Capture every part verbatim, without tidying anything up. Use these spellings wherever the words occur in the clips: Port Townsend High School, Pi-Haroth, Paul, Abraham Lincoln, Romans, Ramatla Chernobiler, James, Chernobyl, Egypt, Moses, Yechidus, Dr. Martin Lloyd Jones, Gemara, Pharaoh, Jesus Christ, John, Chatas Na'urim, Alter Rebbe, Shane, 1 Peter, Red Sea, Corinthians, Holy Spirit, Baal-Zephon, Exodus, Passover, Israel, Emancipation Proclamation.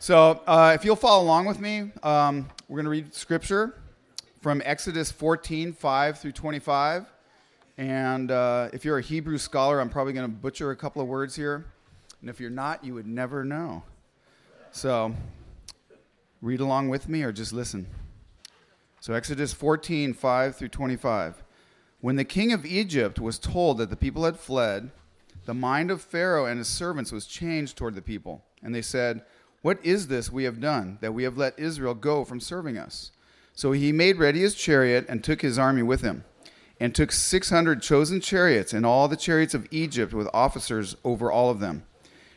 So uh, if you'll follow along with me, um, we're going to read scripture from Exodus fourteen, five through twenty-five. And uh, if you're a Hebrew scholar, I'm probably going to butcher a couple of words here. And if you're not, you would never know. So read along with me or just listen. So Exodus fourteen, five through twenty-five. When the king of Egypt was told that the people had fled, the mind of Pharaoh and his servants was changed toward the people. And they said, "What is this we have done, that we have let Israel go from serving us?" So he made ready his chariot and took his army with him, and took six hundred chosen chariots and all the chariots of Egypt with officers over all of them.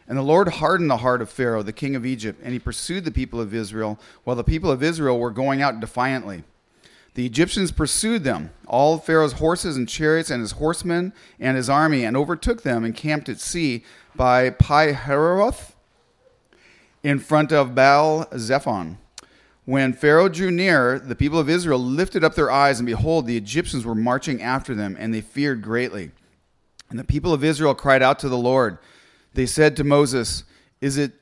And the Lord hardened the heart of Pharaoh, the king of Egypt, and he pursued the people of Israel, while the people of Israel were going out defiantly. The Egyptians pursued them, all Pharaoh's horses and chariots and his horsemen and his army, and overtook them and camped at sea by Pi-Haroth in front of Baal-Zephon. When Pharaoh drew near, the people of Israel lifted up their eyes, and behold, the Egyptians were marching after them, and they feared greatly. And the people of Israel cried out to the Lord. They said to Moses, "Is it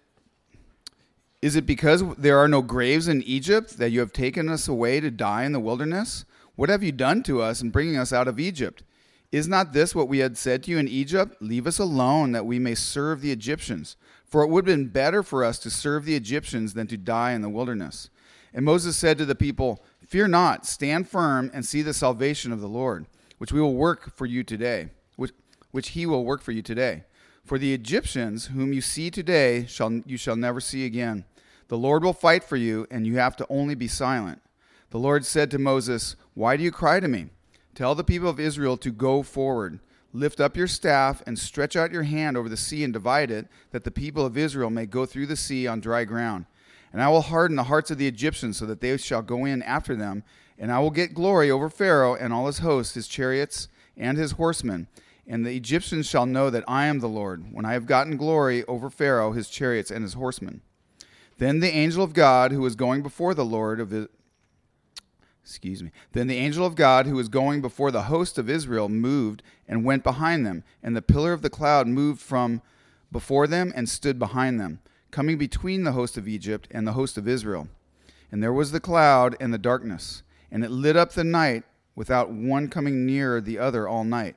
Is it because there are no graves in Egypt that you have taken us away to die in the wilderness? What have you done to us in bringing us out of Egypt? Is not this what we had said to you in Egypt? Leave us alone that we may serve the Egyptians. For it would have been better for us to serve the Egyptians than to die in the wilderness." And Moses said to the people, "Fear not, stand firm and see the salvation of the Lord, which we will work for you today, which, which he will work for you today. For the Egyptians whom you see today shall you shall never see again. The Lord will fight for you, and you have to only be silent." The Lord said to Moses, "Why do you cry to me? Tell the people of Israel to go forward. Lift up your staff and stretch out your hand over the sea and divide it, that the people of Israel may go through the sea on dry ground. And I will harden the hearts of the Egyptians so that they shall go in after them. And I will get glory over Pharaoh and all his hosts, his chariots and his horsemen. And the Egyptians shall know that I am the Lord, when I have gotten glory over Pharaoh, his chariots, and his horsemen." Then the angel of God who was going before the Lord of the, excuse me. Then the angel of God who was going before the host of Israel moved and went behind them, and the pillar of the cloud moved from before them and stood behind them, coming between the host of Egypt and the host of Israel. And there was the cloud and the darkness, and it lit up the night without one coming near the other all night.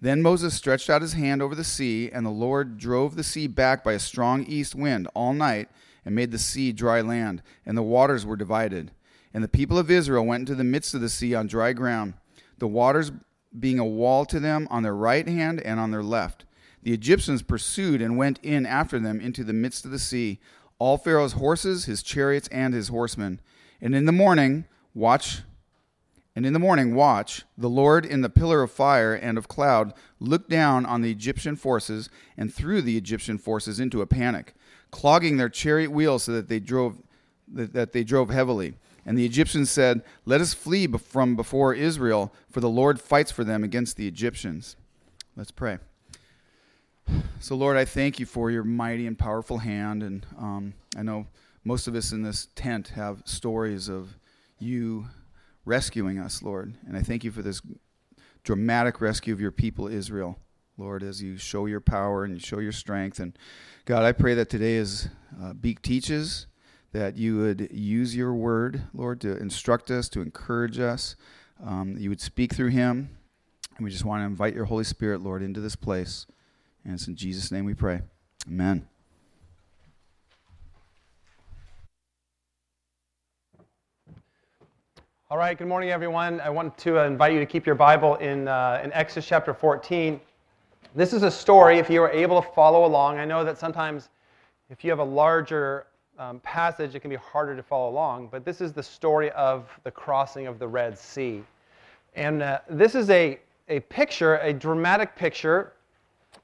Then Moses stretched out his hand over the sea, and the Lord drove the sea back by a strong east wind all night, and made the sea dry land, and the waters were divided. And the people of Israel went into the midst of the sea on dry ground, the waters being a wall to them on their right hand and on their left. The Egyptians pursued and went in after them into the midst of the sea, all Pharaoh's horses, his chariots, and his horsemen. And in the morning, watch, and in the morning, watch, the Lord in the pillar of fire and of cloud looked down on the Egyptian forces and threw the Egyptian forces into a panic, clogging their chariot wheels so that they drove that they drove heavily. And the Egyptians said, "Let us flee from before Israel, for the Lord fights for them against the Egyptians." Let's pray. So, Lord, I thank you for your mighty and powerful hand. And um, I know most of us in this tent have stories of you rescuing us, Lord. And I thank you for this dramatic rescue of your people, Israel. Lord, as you show your power and you show your strength. And God, I pray that today as uh, Beek teaches, that you would use your word, Lord, to instruct us, to encourage us. Um, you would speak through him. And we just want to invite your Holy Spirit, Lord, into this place. And it's in Jesus' name we pray. Amen. All right, good morning, everyone. I want to invite you to keep your Bible in, uh, in Exodus chapter fourteen. This is a story, if you are able to follow along. I know that sometimes if you have a larger um, passage, it can be harder to follow along, but this is the story of the crossing of the Red Sea. And uh, this is a, a picture, a dramatic picture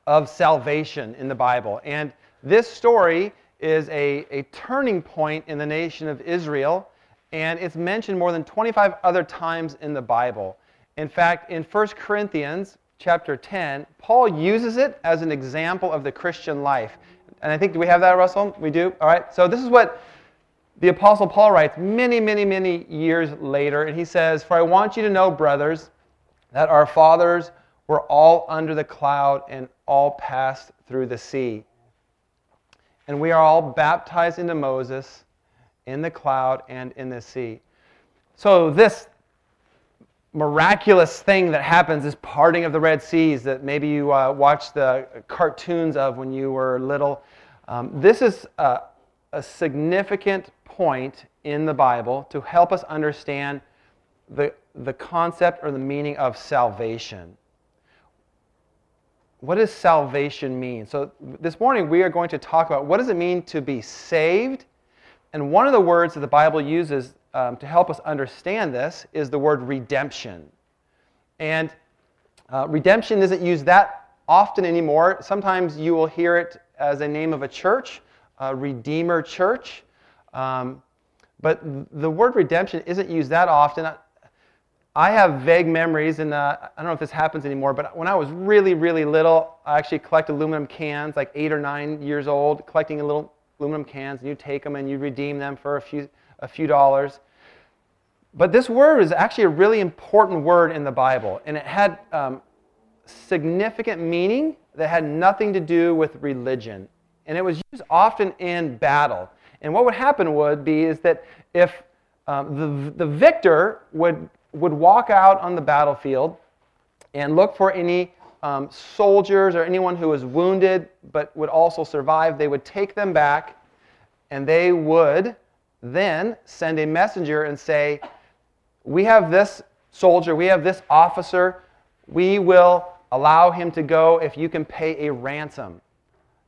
of salvation in the Bible. And this story is a, a turning point in the nation of Israel, and it's mentioned more than twenty-five other times in the Bible. In fact, in First Corinthians... chapter ten, Paul uses it as an example of the Christian life. And I think, do we have that, Russell? We do? All right. So this is what the Apostle Paul writes many, many, many years later. And he says, "For I want you to know, brothers, that our fathers were all under the cloud and all passed through the sea." and we are all baptized into Moses in the cloud and in the sea. So this miraculous thing that happens, this parting of the Red Seas that maybe you uh, watched the cartoons of when you were little, um, this is a, a significant point in the Bible to help us understand the the concept or the meaning of salvation. What does salvation mean? So this morning we are going to talk about what does it mean to be saved, and one of the words that the Bible uses um, to help us understand this is the word redemption. And uh, redemption isn't used that often anymore. Sometimes you will hear it as a name of a church, a Redeemer Church, um, but the word redemption isn't used that often. I have vague memories, and uh, I don't know if this happens anymore, but when I was really, really little, I actually collected aluminum cans, like eight or nine years old, collecting little aluminum cans, and you take them and you redeem them for a few a few dollars. But this word is actually a really important word in the Bible, and it had um, significant meaning that had nothing to do with religion, and it was used often in battle. And what would happen would be is that if um, the the victor would would walk out on the battlefield and look for any um, soldiers or anyone who was wounded but would also survive. They would take them back, and they would then send a messenger and say, we have this soldier, we have this officer, we will allow him to go if you can pay a ransom.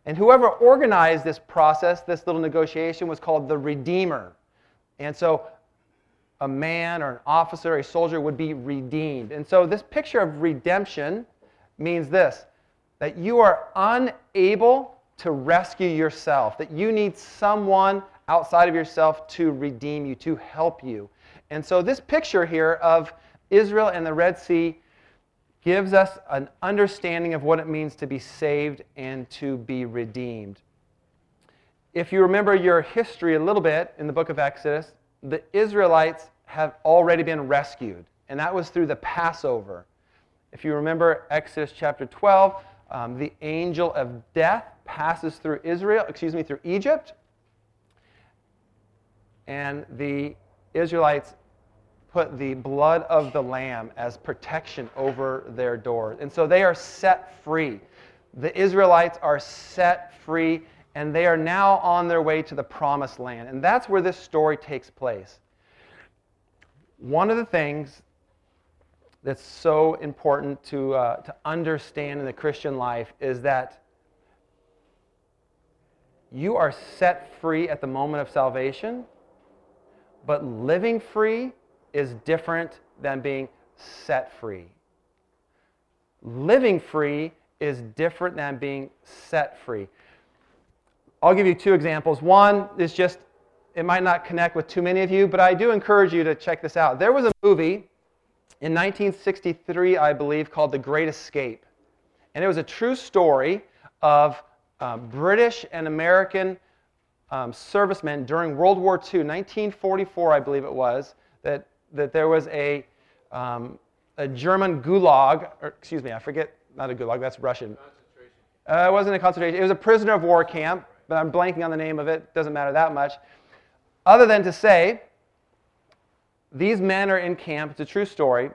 And whoever organized this process, this little negotiation, was called the Redeemer. And so a man or an officer, a soldier would be redeemed. And so this picture of redemption means this, that you are unable to rescue yourself, that you need someone outside of yourself to redeem you, to help you. And so this picture here of Israel and the Red Sea gives us an understanding of what it means to be saved and to be redeemed. If you remember your history a little bit in the book of Exodus, the Israelites have already been rescued, and that was through the Passover. If you remember Exodus chapter twelve, um, the angel of death passes through Israel, excuse me, through Egypt, and the Israelites put the blood of the lamb as protection over their doors. And so they are set free. The Israelites are set free, and they are now on their way to the promised land. And that's where this story takes place. One of the things that's so important to, uh, to understand in the Christian life is that you are set free at the moment of salvation, but living free is different than being set free. Living free is different than being set free. I'll give you two examples. One is just, it might not connect with too many of you, but I do encourage you to check this out. There was a movie in nineteen sixty-three, I believe, called The Great Escape. And it was a true story of uh, British and American um, servicemen during World War Two, nineteen forty-four, I believe it was, that, that there was a, um, a German gulag, or excuse me, I forget, not a gulag, that's Russian. Uh, it wasn't a concentration, it was a prisoner of war camp. But I'm blanking on the name of it, doesn't matter that much. Other than to say, these men are in camp, it's a true story.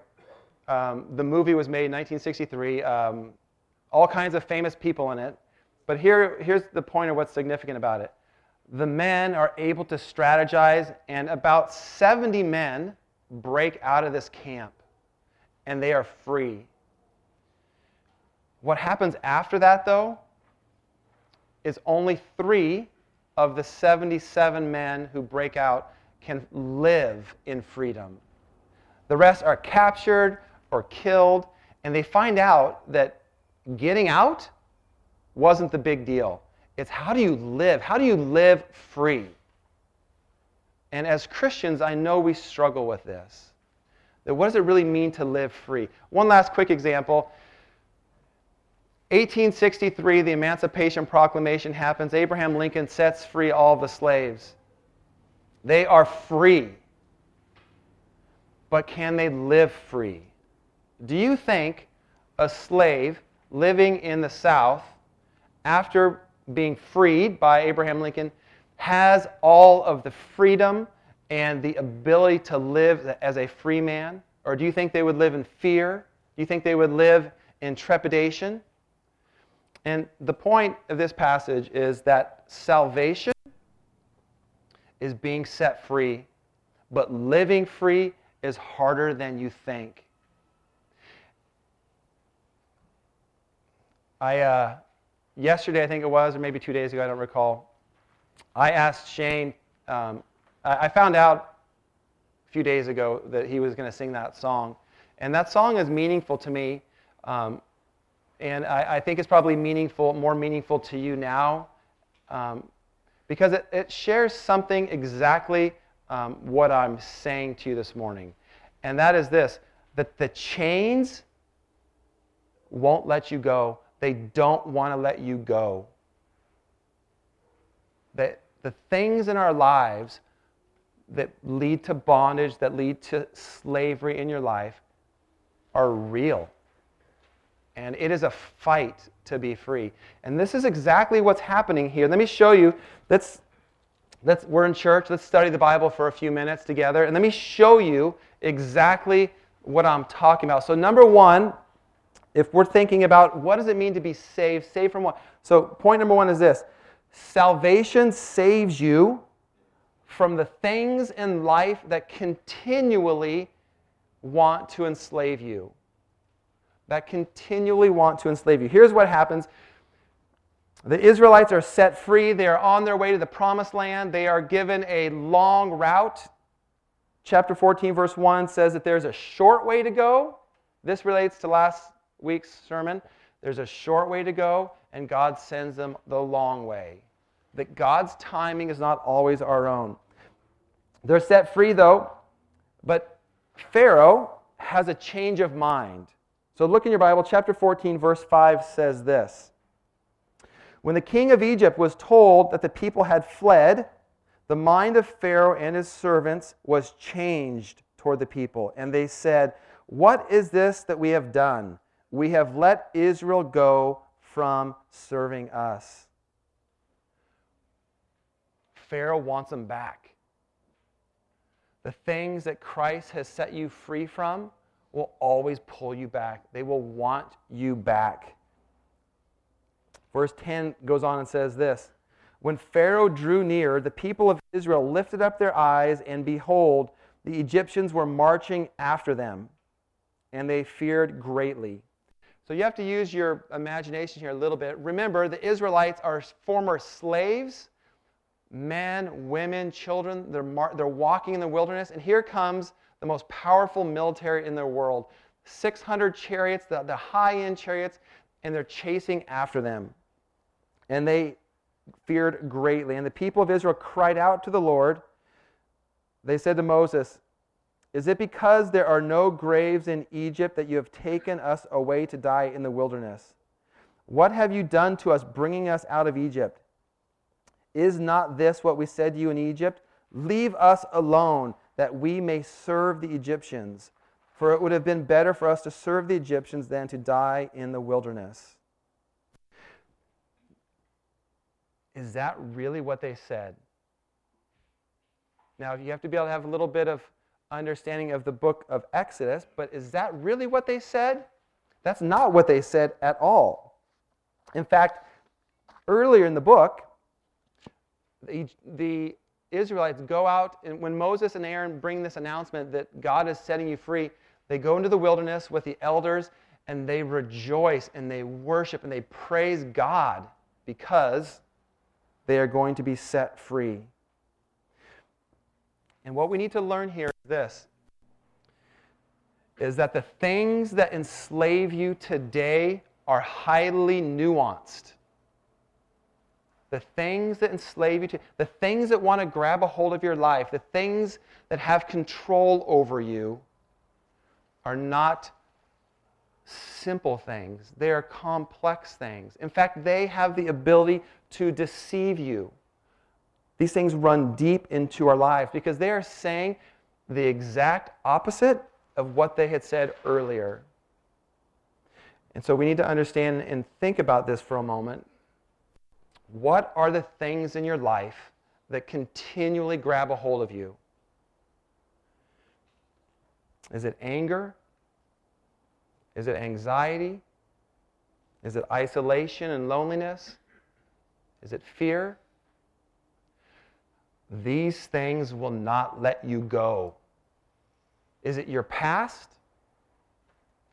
Um, the movie was made in nineteen sixty-three, um, all kinds of famous people in it. But here, here's the point of what's significant about it. The men are able to strategize, and about seventy men break out of this camp, and they are free. What happens after that, though, is only three of the seventy-seven men who break out can live in freedom. The rest are captured or killed, and they find out that getting out wasn't the big deal. It's how do you live? How do you live free? And as Christians, I know we struggle with this. That what does it really mean to live free? One last quick example. eighteen sixty-three, the Emancipation Proclamation happens. Abraham Lincoln sets free all the slaves. They are free. But can they live free? Do you think a slave living in the South, after being freed by Abraham Lincoln, has all of the freedom and the ability to live as a free man? Or do you think they would live in fear? Do you think they would live in trepidation? And the point of this passage is that salvation is being set free, but living free is harder than you think. I uh, yesterday, I think it was, or maybe two days ago, I don't recall, I asked Shane, um, I found out a few days ago that he was going to sing that song. And that song is meaningful to me, um, and I, I think it's probably meaningful, more meaningful to you now, um, because it, it shares something exactly um, what I'm saying to you this morning. And that is this, that the chains won't let you go. They don't want to let you go. That the things in our lives that lead to bondage, that lead to slavery in your life, are real. And it is a fight to be free. And this is exactly what's happening here. Let me show you. Let's, let's, we're in church. Let's study the Bible for a few minutes together. And let me show you exactly what I'm talking about. So number one, if we're thinking about what does it mean to be saved, saved from what? So point number one is this. Salvation saves you from the things in life that continually want to enslave you. That continually want to enslave you. Here's what happens. The Israelites are set free. They are on their way to the promised land. They are given a long route. Chapter fourteen, verse one says that there's a short way to go. This relates to last week's sermon. There's a short way to go, and God sends them the long way. That God's timing is not always our own. They're set free, though, but Pharaoh has a change of mind. So look in your Bible, chapter fourteen, verse five says this. When the king of Egypt was told that the people had fled, the mind of Pharaoh and his servants was changed toward the people, and they said, "What is this that we have done? We have let Israel go from serving us." Pharaoh wants them back. The things that Christ has set you free from will always pull you back. They will want you back. Verse ten goes on and says this, "When Pharaoh drew near, the people of Israel lifted up their eyes, and behold, the Egyptians were marching after them, and they feared greatly." So you have to use your imagination here a little bit. Remember, the Israelites are former slaves. Men, women, children, they're, mar- they're walking in the wilderness, and here comes the most powerful military in the world. six hundred chariots, the, the high-end chariots, and they're chasing after them. And they feared greatly. And the people of Israel cried out to the Lord. They said to Moses, "Is it because there are no graves in Egypt that you have taken us away to die in the wilderness? What have you done to us, bringing us out of Egypt? Is not this what we said to you in Egypt? Leave us alone, that we may serve the Egyptians. For it would have been better for us to serve the Egyptians than to die in the wilderness." Is that really what they said? Now, you have to be able to have a little bit of understanding of the book of Exodus, but is that really what they said? That's not what they said at all. In fact, earlier in the book, The, the Israelites go out, and when Moses and Aaron bring this announcement that God is setting you free, they go into the wilderness with the elders, and they rejoice, and they worship, and they praise God because they are going to be set free. And what we need to learn here is this, is that the things that enslave you today are highly nuanced. The things that enslave you, to, the things that want to grab a hold of your life, the things that have control over you are not simple things. They are complex things. In fact, they have the ability to deceive you. These things run deep into our lives because they are saying the exact opposite of what they had said earlier. And so we need to understand and think about this for a moment. What are the things in your life that continually grab a hold of you? Is it anger? Is it anxiety? Is it isolation and loneliness? Is it fear? These things will not let you go. Is it your past?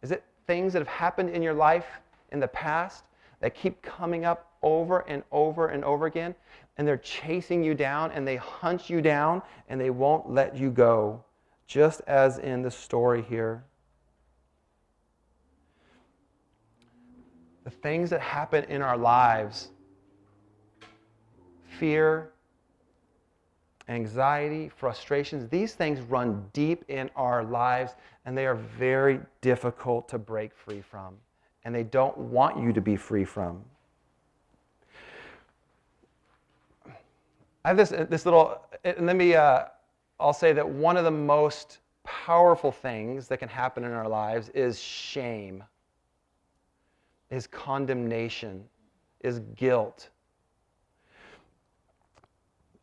Is it things that have happened in your life in the past that keep coming up over and over and over again, and they're chasing you down, and they hunt you down, and they won't let you go, just as in the story here? The things that happen in our lives, fear, anxiety, frustrations, these things run deep in our lives, and they are very difficult to break free from, and they don't want you to be free from. I have this, this little, and let me, uh, I'll say that one of the most powerful things that can happen in our lives is shame, is condemnation, is guilt.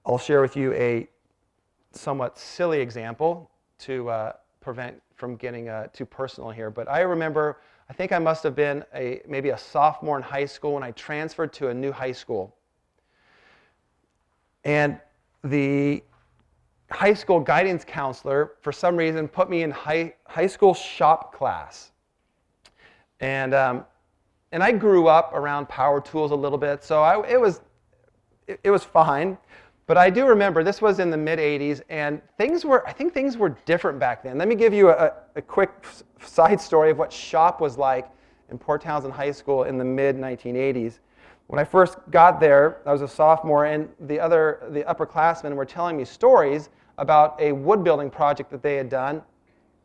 I'll share with you a somewhat silly example to uh, prevent from getting uh, too personal here. But I remember, I think I must have been a maybe a sophomore in high school when I transferred to a new high school. And the high school guidance counselor, for some reason, put me in high high school shop class. And um, and I grew up around power tools a little bit, so I, it was it, it was fine. But I do remember, this was in the mid-eighties, and things were, I think things were different back then. Let me give you a, a quick side story of what shop was like in Port Townsend High School in the mid nineteen eighties. When I first got there, I was a sophomore, and the other, the upperclassmen were telling me stories about a wood-building project that they had done.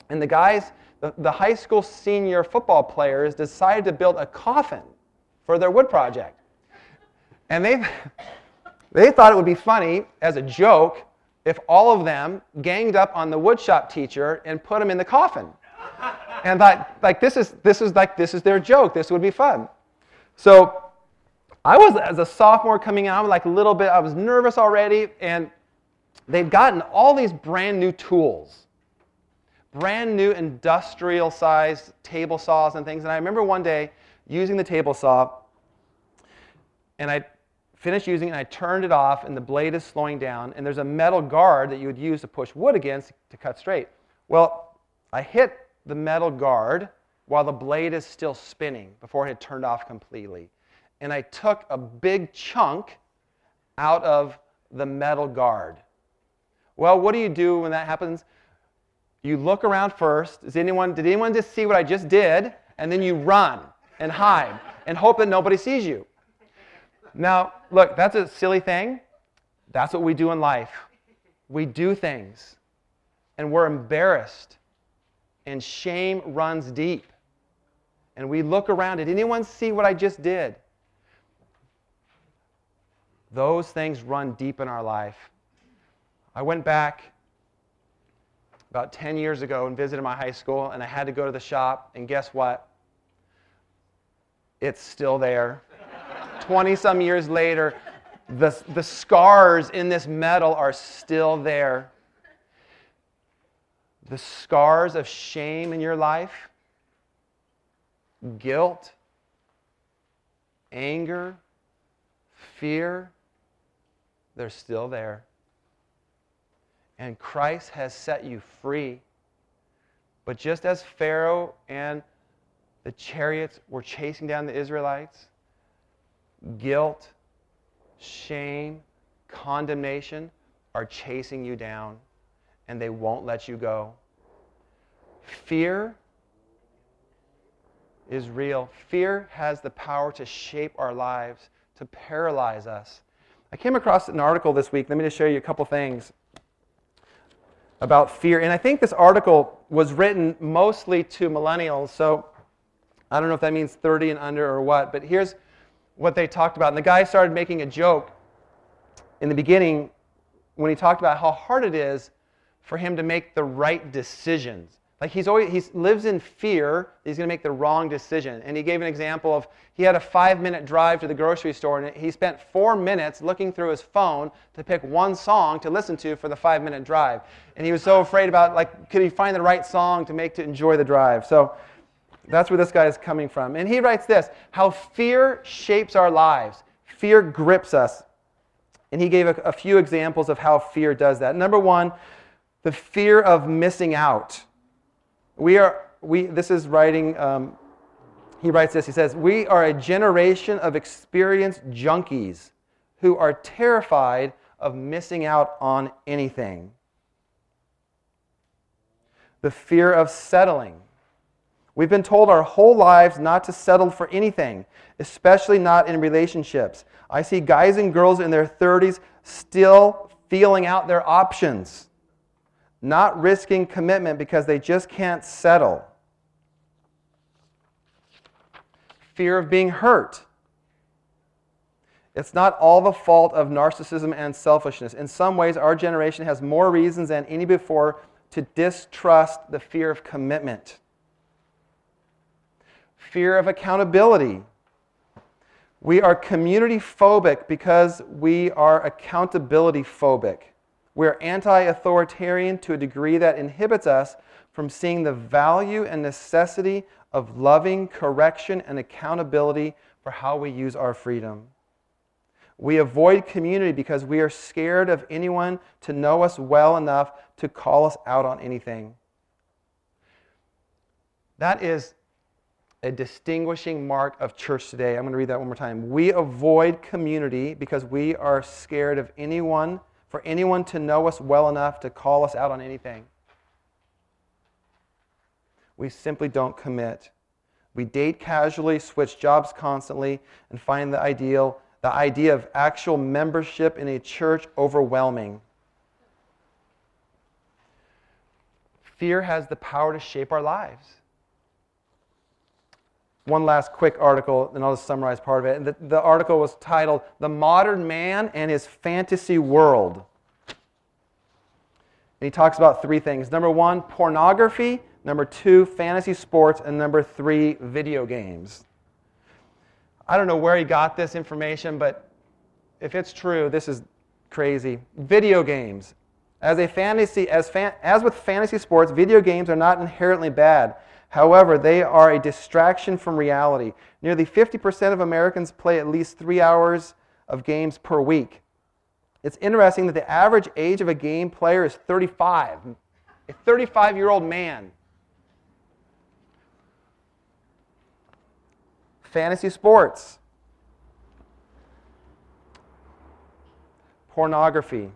And the guys, the, the high school senior football players decided to build a coffin for their wood project. And they've... They thought it would be funny, as a joke, if all of them ganged up on the woodshop teacher and put him in the coffin. And thought, like, this is this is like this is their joke. This would be fun. So I was, as a sophomore coming out, like a little bit, I was nervous already, and they'd gotten all these brand new tools, brand new industrial-sized table saws and things. And I remember one day using the table saw, and I finished using it, and I turned it off, and the blade is slowing down, and there's a metal guard that you would use to push wood against to cut straight. Well, I hit the metal guard while the blade is still spinning before it had turned off completely. And I took a big chunk out of the metal guard. Well, what do you do when that happens? You look around first. Is anyone, did anyone just see what I just did? And then you run and hide and hope that nobody sees you. Now, look, that's a silly thing. That's what we do in life. We do things, and we're embarrassed, and shame runs deep. And we look around. Did anyone see what I just did? Those things run deep in our life. I went back about ten years ago and visited my high school, and I had to go to the shop, and guess what? It's still there. twenty-some years later, the, the scars in this metal are still there. The scars of shame in your life, guilt, anger, fear, they're still there. And Christ has set you free. But just as Pharaoh and the chariots were chasing down the Israelites, guilt, shame, condemnation are chasing you down, and they won't let you go. Fear is real. Fear has the power to shape our lives, to paralyze us. I came across an article this week. Let me just show you a couple things about fear. And I think this article was written mostly to millennials, so I don't know if that means thirty and under or what, but here's what they talked about. And the guy started making a joke in the beginning when he talked about how hard it is for him to make the right decisions, Like he's always he lives in fear that he's going to make the wrong decision. And he gave an example of he had a five-minute drive to the grocery store, and he spent four minutes looking through his phone to pick one song to listen to for the five-minute drive. And he was so afraid about, like, could he find the right song to make to enjoy the drive? So that's where this guy is coming from. And he writes this, how fear shapes our lives. Fear grips us. And he gave a, a few examples of how fear does that. Number one, the fear of missing out. We are, we, this is writing, um, he writes this, he says, we are a generation of experienced junkies who are terrified of missing out on anything. The fear of settling. We've been told our whole lives not to settle for anything, especially not in relationships. I see guys and girls in their thirties still feeling out their options, not risking commitment because they just can't settle. Fear of being hurt. It's not all the fault of narcissism and selfishness. In some ways, our generation has more reasons than any before to distrust the fear of commitment. Fear of accountability. We are community phobic because we are accountability phobic. We're anti-authoritarian to a degree that inhibits us from seeing the value and necessity of loving correction and accountability for how we use our freedom. We avoid community because we are scared of anyone to know us well enough to call us out on anything. That is a distinguishing mark of church today. I'm going to read that one more time. We avoid community because we are scared of anyone for anyone to know us well enough to call us out on anything. We simply don't commit. We date casually, switch jobs constantly, and find the ideal, the idea of actual membership in a church overwhelming. Fear has the power to shape our lives. One last quick article, and I'll just summarize part of it. The, the article was titled, The Modern Man and His Fantasy World. And he talks about three things. Number one, pornography. Number two, fantasy sports. And number three, video games. I don't know where he got this information, but if it's true, this is crazy. Video games. As a fantasy, as fan, as with fantasy sports, video games are not inherently bad. However, they are a distraction from reality. Nearly fifty percent of Americans play at least three hours of games per week. It's interesting that the average age of a game player is thirty-five. A thirty-five-year-old man. Fantasy sports. Pornography.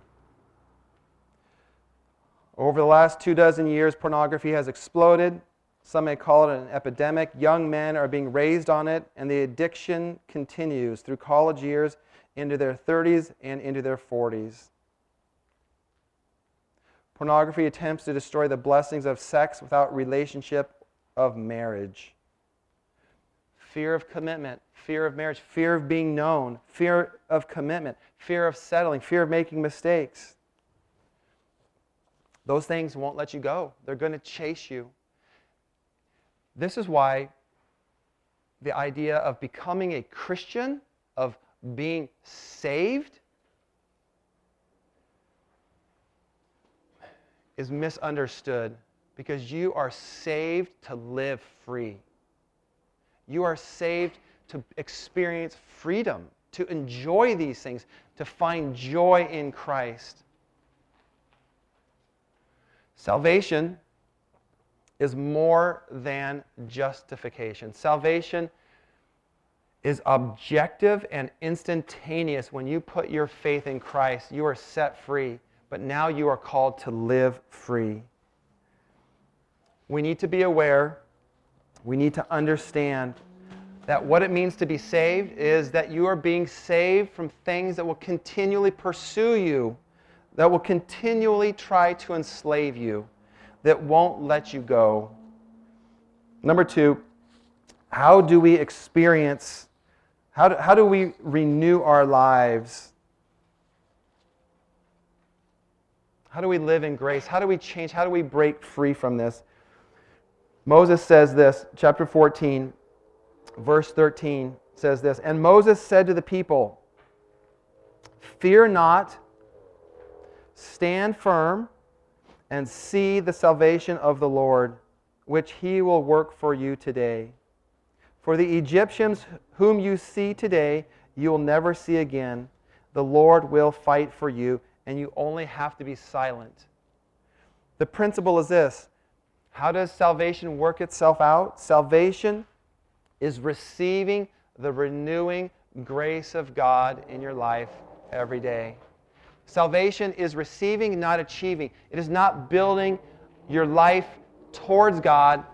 Over the last two dozen years, pornography has exploded. Some may call it an epidemic. Young men are being raised on it, and the addiction continues through college years, into their thirties, and into their forties. Pornography attempts to destroy the blessings of sex without relationship of marriage. Fear of commitment, fear of marriage, fear of being known, fear of commitment, fear of settling, fear of making mistakes. Those things won't let you go. They're going to chase you. This is why the idea of becoming a Christian, of being saved, is misunderstood, because you are saved to live free. You are saved to experience freedom, to enjoy these things, to find joy in Christ. Salvation is more than justification. Salvation is objective and instantaneous. When you put your faith in Christ, you are set free, but now you are called to live free. We need to be aware, we need to understand that what it means to be saved is that you are being saved from things that will continually pursue you, that will continually try to enslave you, that won't let you go. Number two, how do we experience, how do, how do we renew our lives? How do we live in grace? How do we change? How do we break free from this? Moses says this, chapter fourteen, verse thirteen says this, "And Moses said to the people, 'Fear not, stand firm, and see the salvation of the Lord, which He will work for you today. For the Egyptians whom you see today, you will never see again. The Lord will fight for you,' and you only have to be silent." The principle is this. How does salvation work itself out? Salvation is receiving the renewing grace of God in your life every day. Salvation is receiving, not achieving. It is not building your life towards God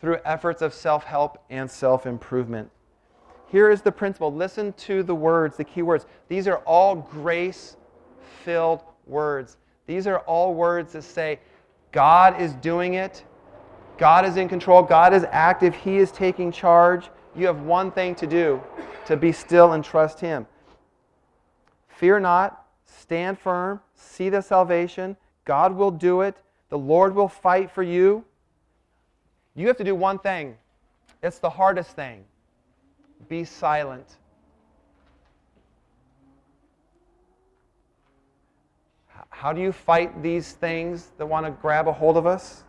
through efforts of self-help and self-improvement. Here is the principle. Listen to the words, the key words. These are all grace-filled words. These are all words that say, God is doing it. God is in control. God is active. He is taking charge. You have one thing to do, to be still and trust Him. Fear not, stand firm, see the salvation. God will do it. The Lord will fight for you. You have to do one thing. It's the hardest thing. Be silent. How do you fight these things that want to grab a hold of us?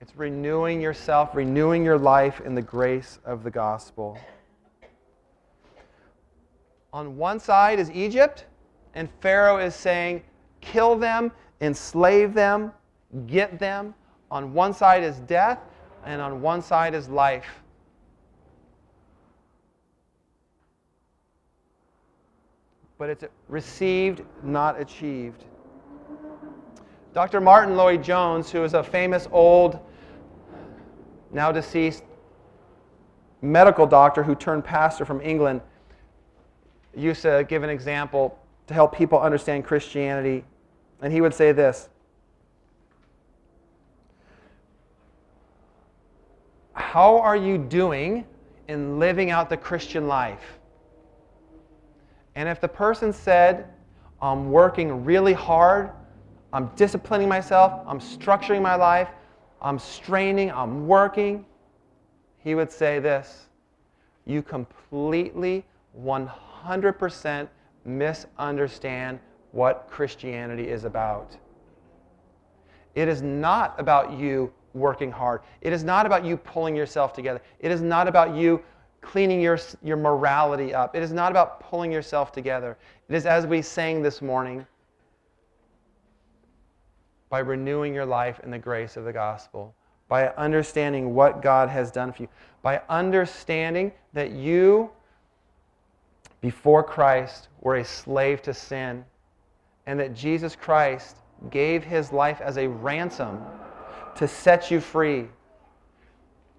It's renewing yourself, renewing your life in the grace of the gospel. On one side is Egypt, and Pharaoh is saying, kill them, enslave them, get them. On one side is death, and on one side is life. But it's received, not achieved. Doctor Martin Lloyd Jones, who is a famous old, now deceased, medical doctor who turned pastor from England, used to give an example to help people understand Christianity. And he would say this, how are you doing in living out the Christian life? And if the person said, I'm working really hard, I'm disciplining myself, I'm structuring my life, I'm straining, I'm working, he would say this, you completely one hundred percent misunderstand what Christianity is about. It is not about you working hard. It is not about you pulling yourself together. It is not about you cleaning your, your morality up. It is not about pulling yourself together. It is, as we sang this morning, by renewing your life in the grace of the gospel, by understanding what God has done for you, by understanding that you, before Christ, were a slave to sin, and that Jesus Christ gave His life as a ransom to set you free.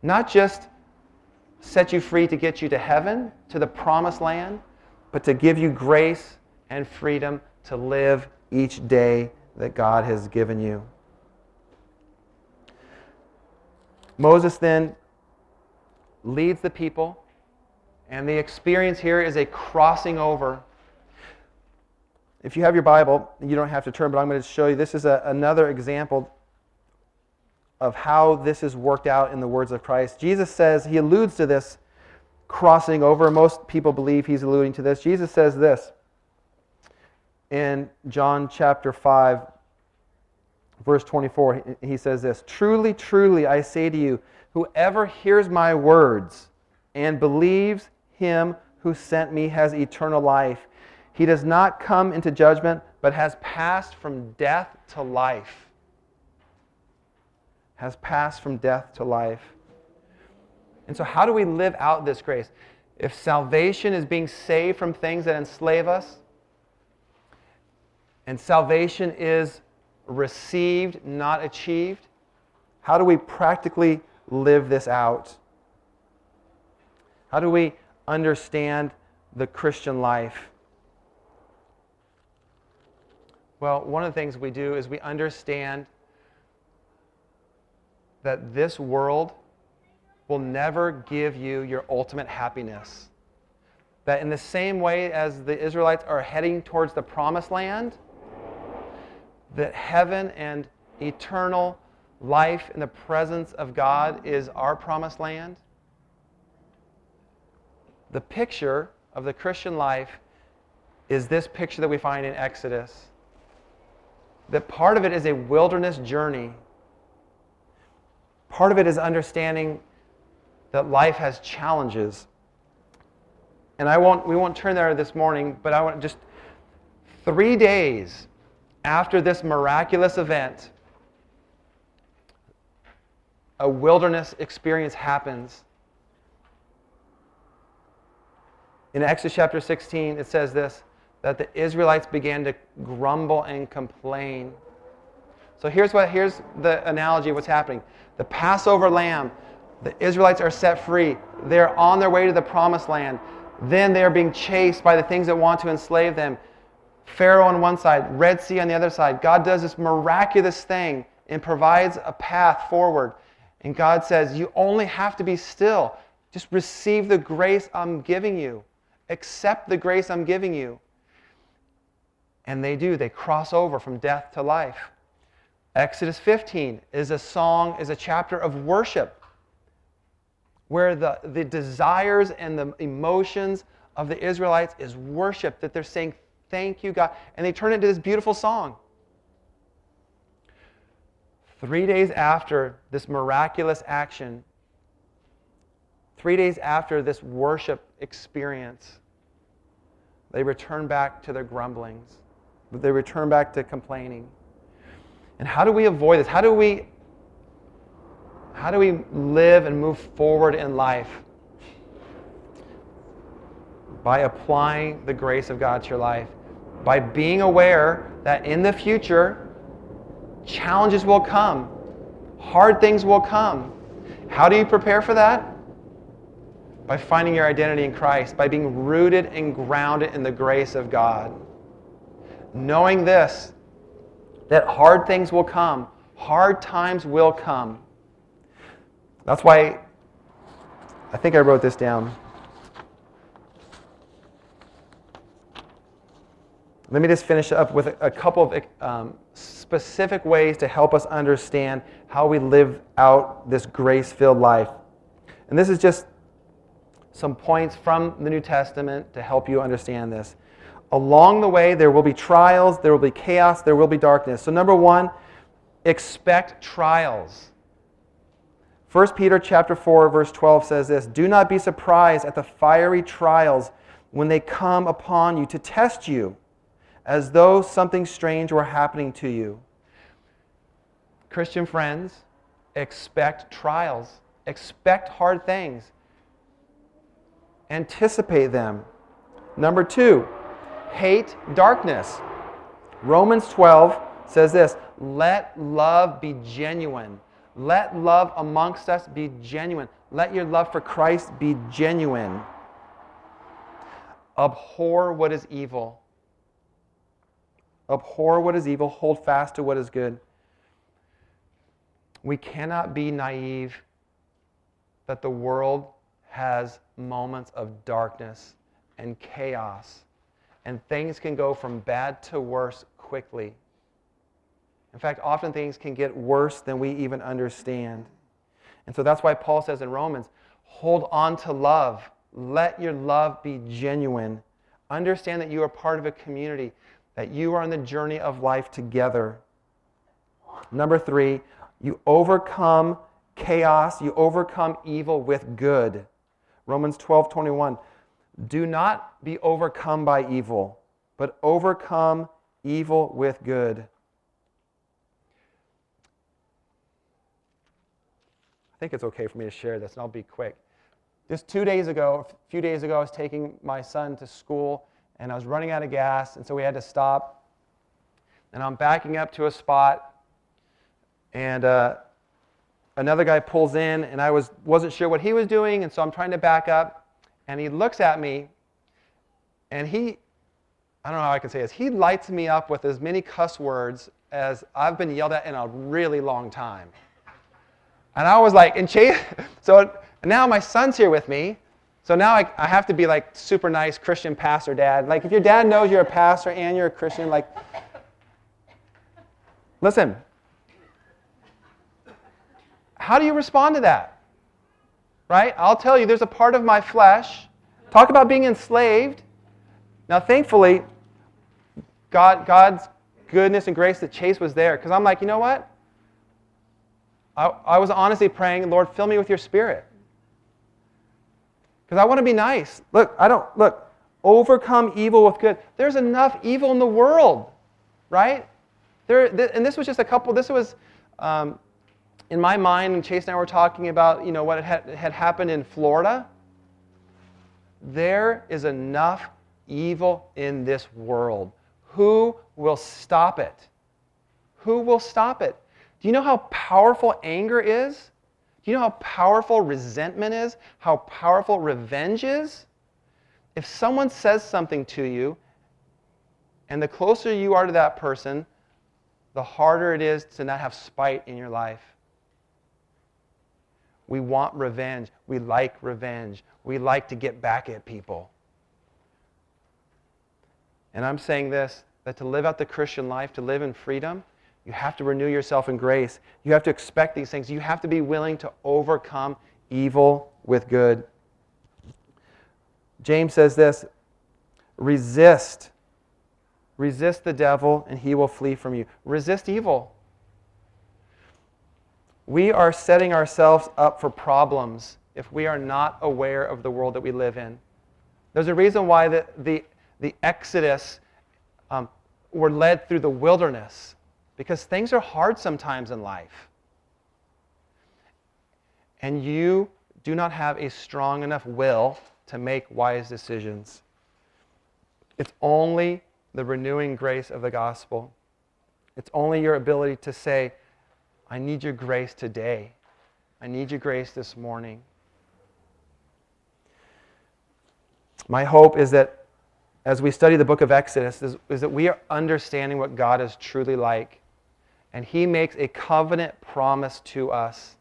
Not just set you free to get you to heaven, to the promised land, but to give you grace and freedom to live each day that God has given you. Moses then leads the people, and the experience here is a crossing over. If you have your Bible, you don't have to turn, but I'm going to show you. This is a, another example of how this is worked out in the words of Christ. Jesus says, He alludes to this crossing over. Most people believe He's alluding to this. Jesus says this in John chapter five, verse twenty-four. He says this, "Truly, truly, I say to you, whoever hears my words and believes Him who sent me has eternal life. He does not come into judgment, but has passed from death to life." Has passed from death to life. And so how do we live out this grace? If salvation is being saved from things that enslave us, and salvation is received, not achieved, how do we practically live this out? How do we understand the Christian life? Well, one of the things we do is we understand that this world will never give you your ultimate happiness. That in the same way as the Israelites are heading towards the promised land, that heaven and eternal life in the presence of God is our promised land, the picture of the Christian life is this picture that we find in Exodus. That part of it is a wilderness journey. Part of it is understanding that life has challenges. And I won't, we won't turn there this morning, but I want just three days after this miraculous event, a wilderness experience happens. In Exodus chapter sixteen, it says this, that the Israelites began to grumble and complain. So here's what here's the analogy of what's happening. The Passover lamb, the Israelites are set free. They're on their way to the promised land. Then they are being chased by the things that want to enslave them. Pharaoh on one side, Red Sea on the other side. God does this miraculous thing and provides a path forward. And God says, you only have to be still. Just receive the grace I'm giving you. Accept the grace I'm giving you. And they do. They cross over from death to life. Exodus fifteen is a song, is a chapter of worship, where the, the desires and the emotions of the Israelites is worship, that they're saying, thank you, God. And they turn it into this beautiful song. Three days after this miraculous action, three days after this worship experience, they return back to their grumblings. They return back to complaining. And how do we avoid this? How do we How do we live and move forward in life? By applying the grace of God to your life. By being aware that in the future, challenges will come. Hard things will come. How do you prepare for that? By finding your identity in Christ. By being rooted and grounded in the grace of God. Knowing this, that hard things will come. Hard times will come. That's why I think I wrote this down. Let me just finish up with a couple of um, specific ways to help us understand how we live out this grace-filled life. And this is just some points from the New Testament to help you understand this. Along the way, there will be trials, there will be chaos, there will be darkness. So number one, expect trials. First Peter chapter four, verse twelve says this, do not be surprised at the fiery trials when they come upon you to test you, as though something strange were happening to you. Christian friends, expect trials. Expect hard things. Anticipate them. Number two, hate darkness. Romans twelve says this, let love be genuine. Let love amongst us be genuine. Let your love for Christ be genuine. Abhor what is evil. Abhor what is evil. Hold fast to what is good. We cannot be naive that the world has moments of darkness and chaos, and things can go from bad to worse quickly. In fact, often things can get worse than we even understand. And so that's why Paul says in Romans, hold on to love. Let your love be genuine. Understand that you are part of a community, that you are on the journey of life together. Number three, you overcome chaos, you overcome evil with good. Romans twelve twenty-one, do not be overcome by evil, but overcome evil with good. I think it's okay for me to share this, and I'll be quick. Just two days ago, a few days ago, I was taking my son to school, and I was running out of gas, and so we had to stop. And I'm backing up to a spot, and uh, another guy pulls in, and I was, wasn't sure what he was doing, and so I'm trying to back up, and he looks at me, and he, I don't know how I can say this, he lights me up with as many cuss words as I've been yelled at in a really long time. And I was like, and Chase, so now my son's here with me, so now I, I have to be like super nice Christian pastor dad. Like if your dad knows you're a pastor and you're a Christian, like, listen, How do you respond to that? Right? I'll tell you, there's a part of my flesh. Talk about being enslaved. Now, thankfully, God, God's goodness and grace, the chase was there. Because I'm like, you know what? I, I was honestly praying, Lord, fill me with your Spirit. Because I want to be nice. Look, I don't, look, overcome evil with good. There's enough evil in the world, right? There, th- and this was just a couple, this was, um, in my mind, and Chase and I were talking about, you know, what had, had happened in Florida. There is enough evil in this world. Who will stop it? Who will stop it? Do you know how powerful anger is? Do you know how powerful resentment is? How powerful revenge is? If someone says something to you, and the closer you are to that person, the harder it is to not have spite in your life. We want revenge. We like revenge. We like to get back at people. And I'm saying this, that to live out the Christian life, to live in freedom, you have to renew yourself in grace. You have to expect these things. You have to be willing to overcome evil with good. James says this, resist. Resist the devil and he will flee from you. Resist evil. We are setting ourselves up for problems if we are not aware of the world that we live in. There's a reason why the, the, the Exodus um, were led through the wilderness, because things are hard sometimes in life. And you do not have a strong enough will to make wise decisions. It's only the renewing grace of the gospel. It's only your ability to say, I need your grace today. I need your grace this morning. My hope is that as we study the book of Exodus, is, is that we are understanding what God is truly like. And he makes a covenant promise to us.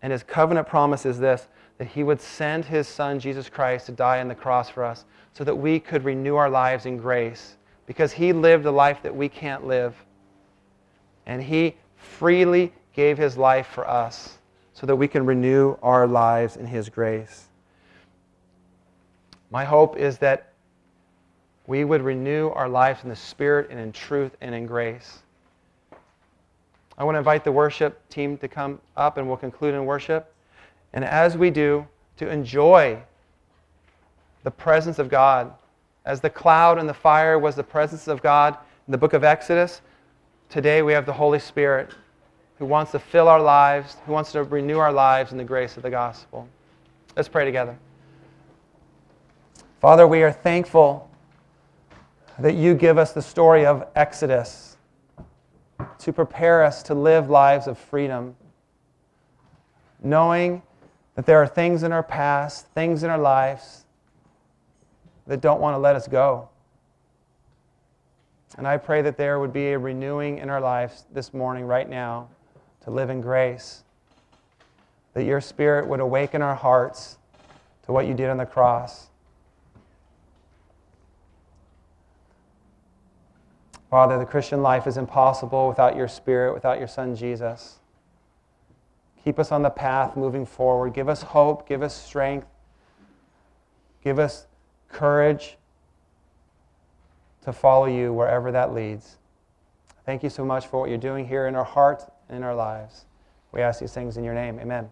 And his covenant promise is this, that he would send his son, Jesus Christ, to die on the cross for us so that we could renew our lives in grace, because he lived the life that we can't live. And he freely gave his life for us so that we can renew our lives in his grace. My hope is that we would renew our lives in the Spirit and in truth and in grace. I want to invite the worship team to come up, and we'll conclude in worship. And as we do, to enjoy the presence of God. As the cloud and the fire was the presence of God in the book of Exodus, today we have the Holy Spirit who wants to fill our lives, who wants to renew our lives in the grace of the gospel. Let's pray together. Father, we are thankful that you give us the story of Exodus to prepare us to live lives of freedom, knowing that there are things in our past, things in our lives that don't want to let us go. And I pray that there would be a renewing in our lives this morning, right now, to live in grace. That your Spirit would awaken our hearts to what you did on the cross. Father, the Christian life is impossible without your Spirit, without your Son, Jesus. Keep us on the path moving forward. Give us hope. Give us strength. Give us courage to follow you wherever that leads. Thank you so much for what you're doing here in our hearts and in our lives. We ask these things in your name. Amen.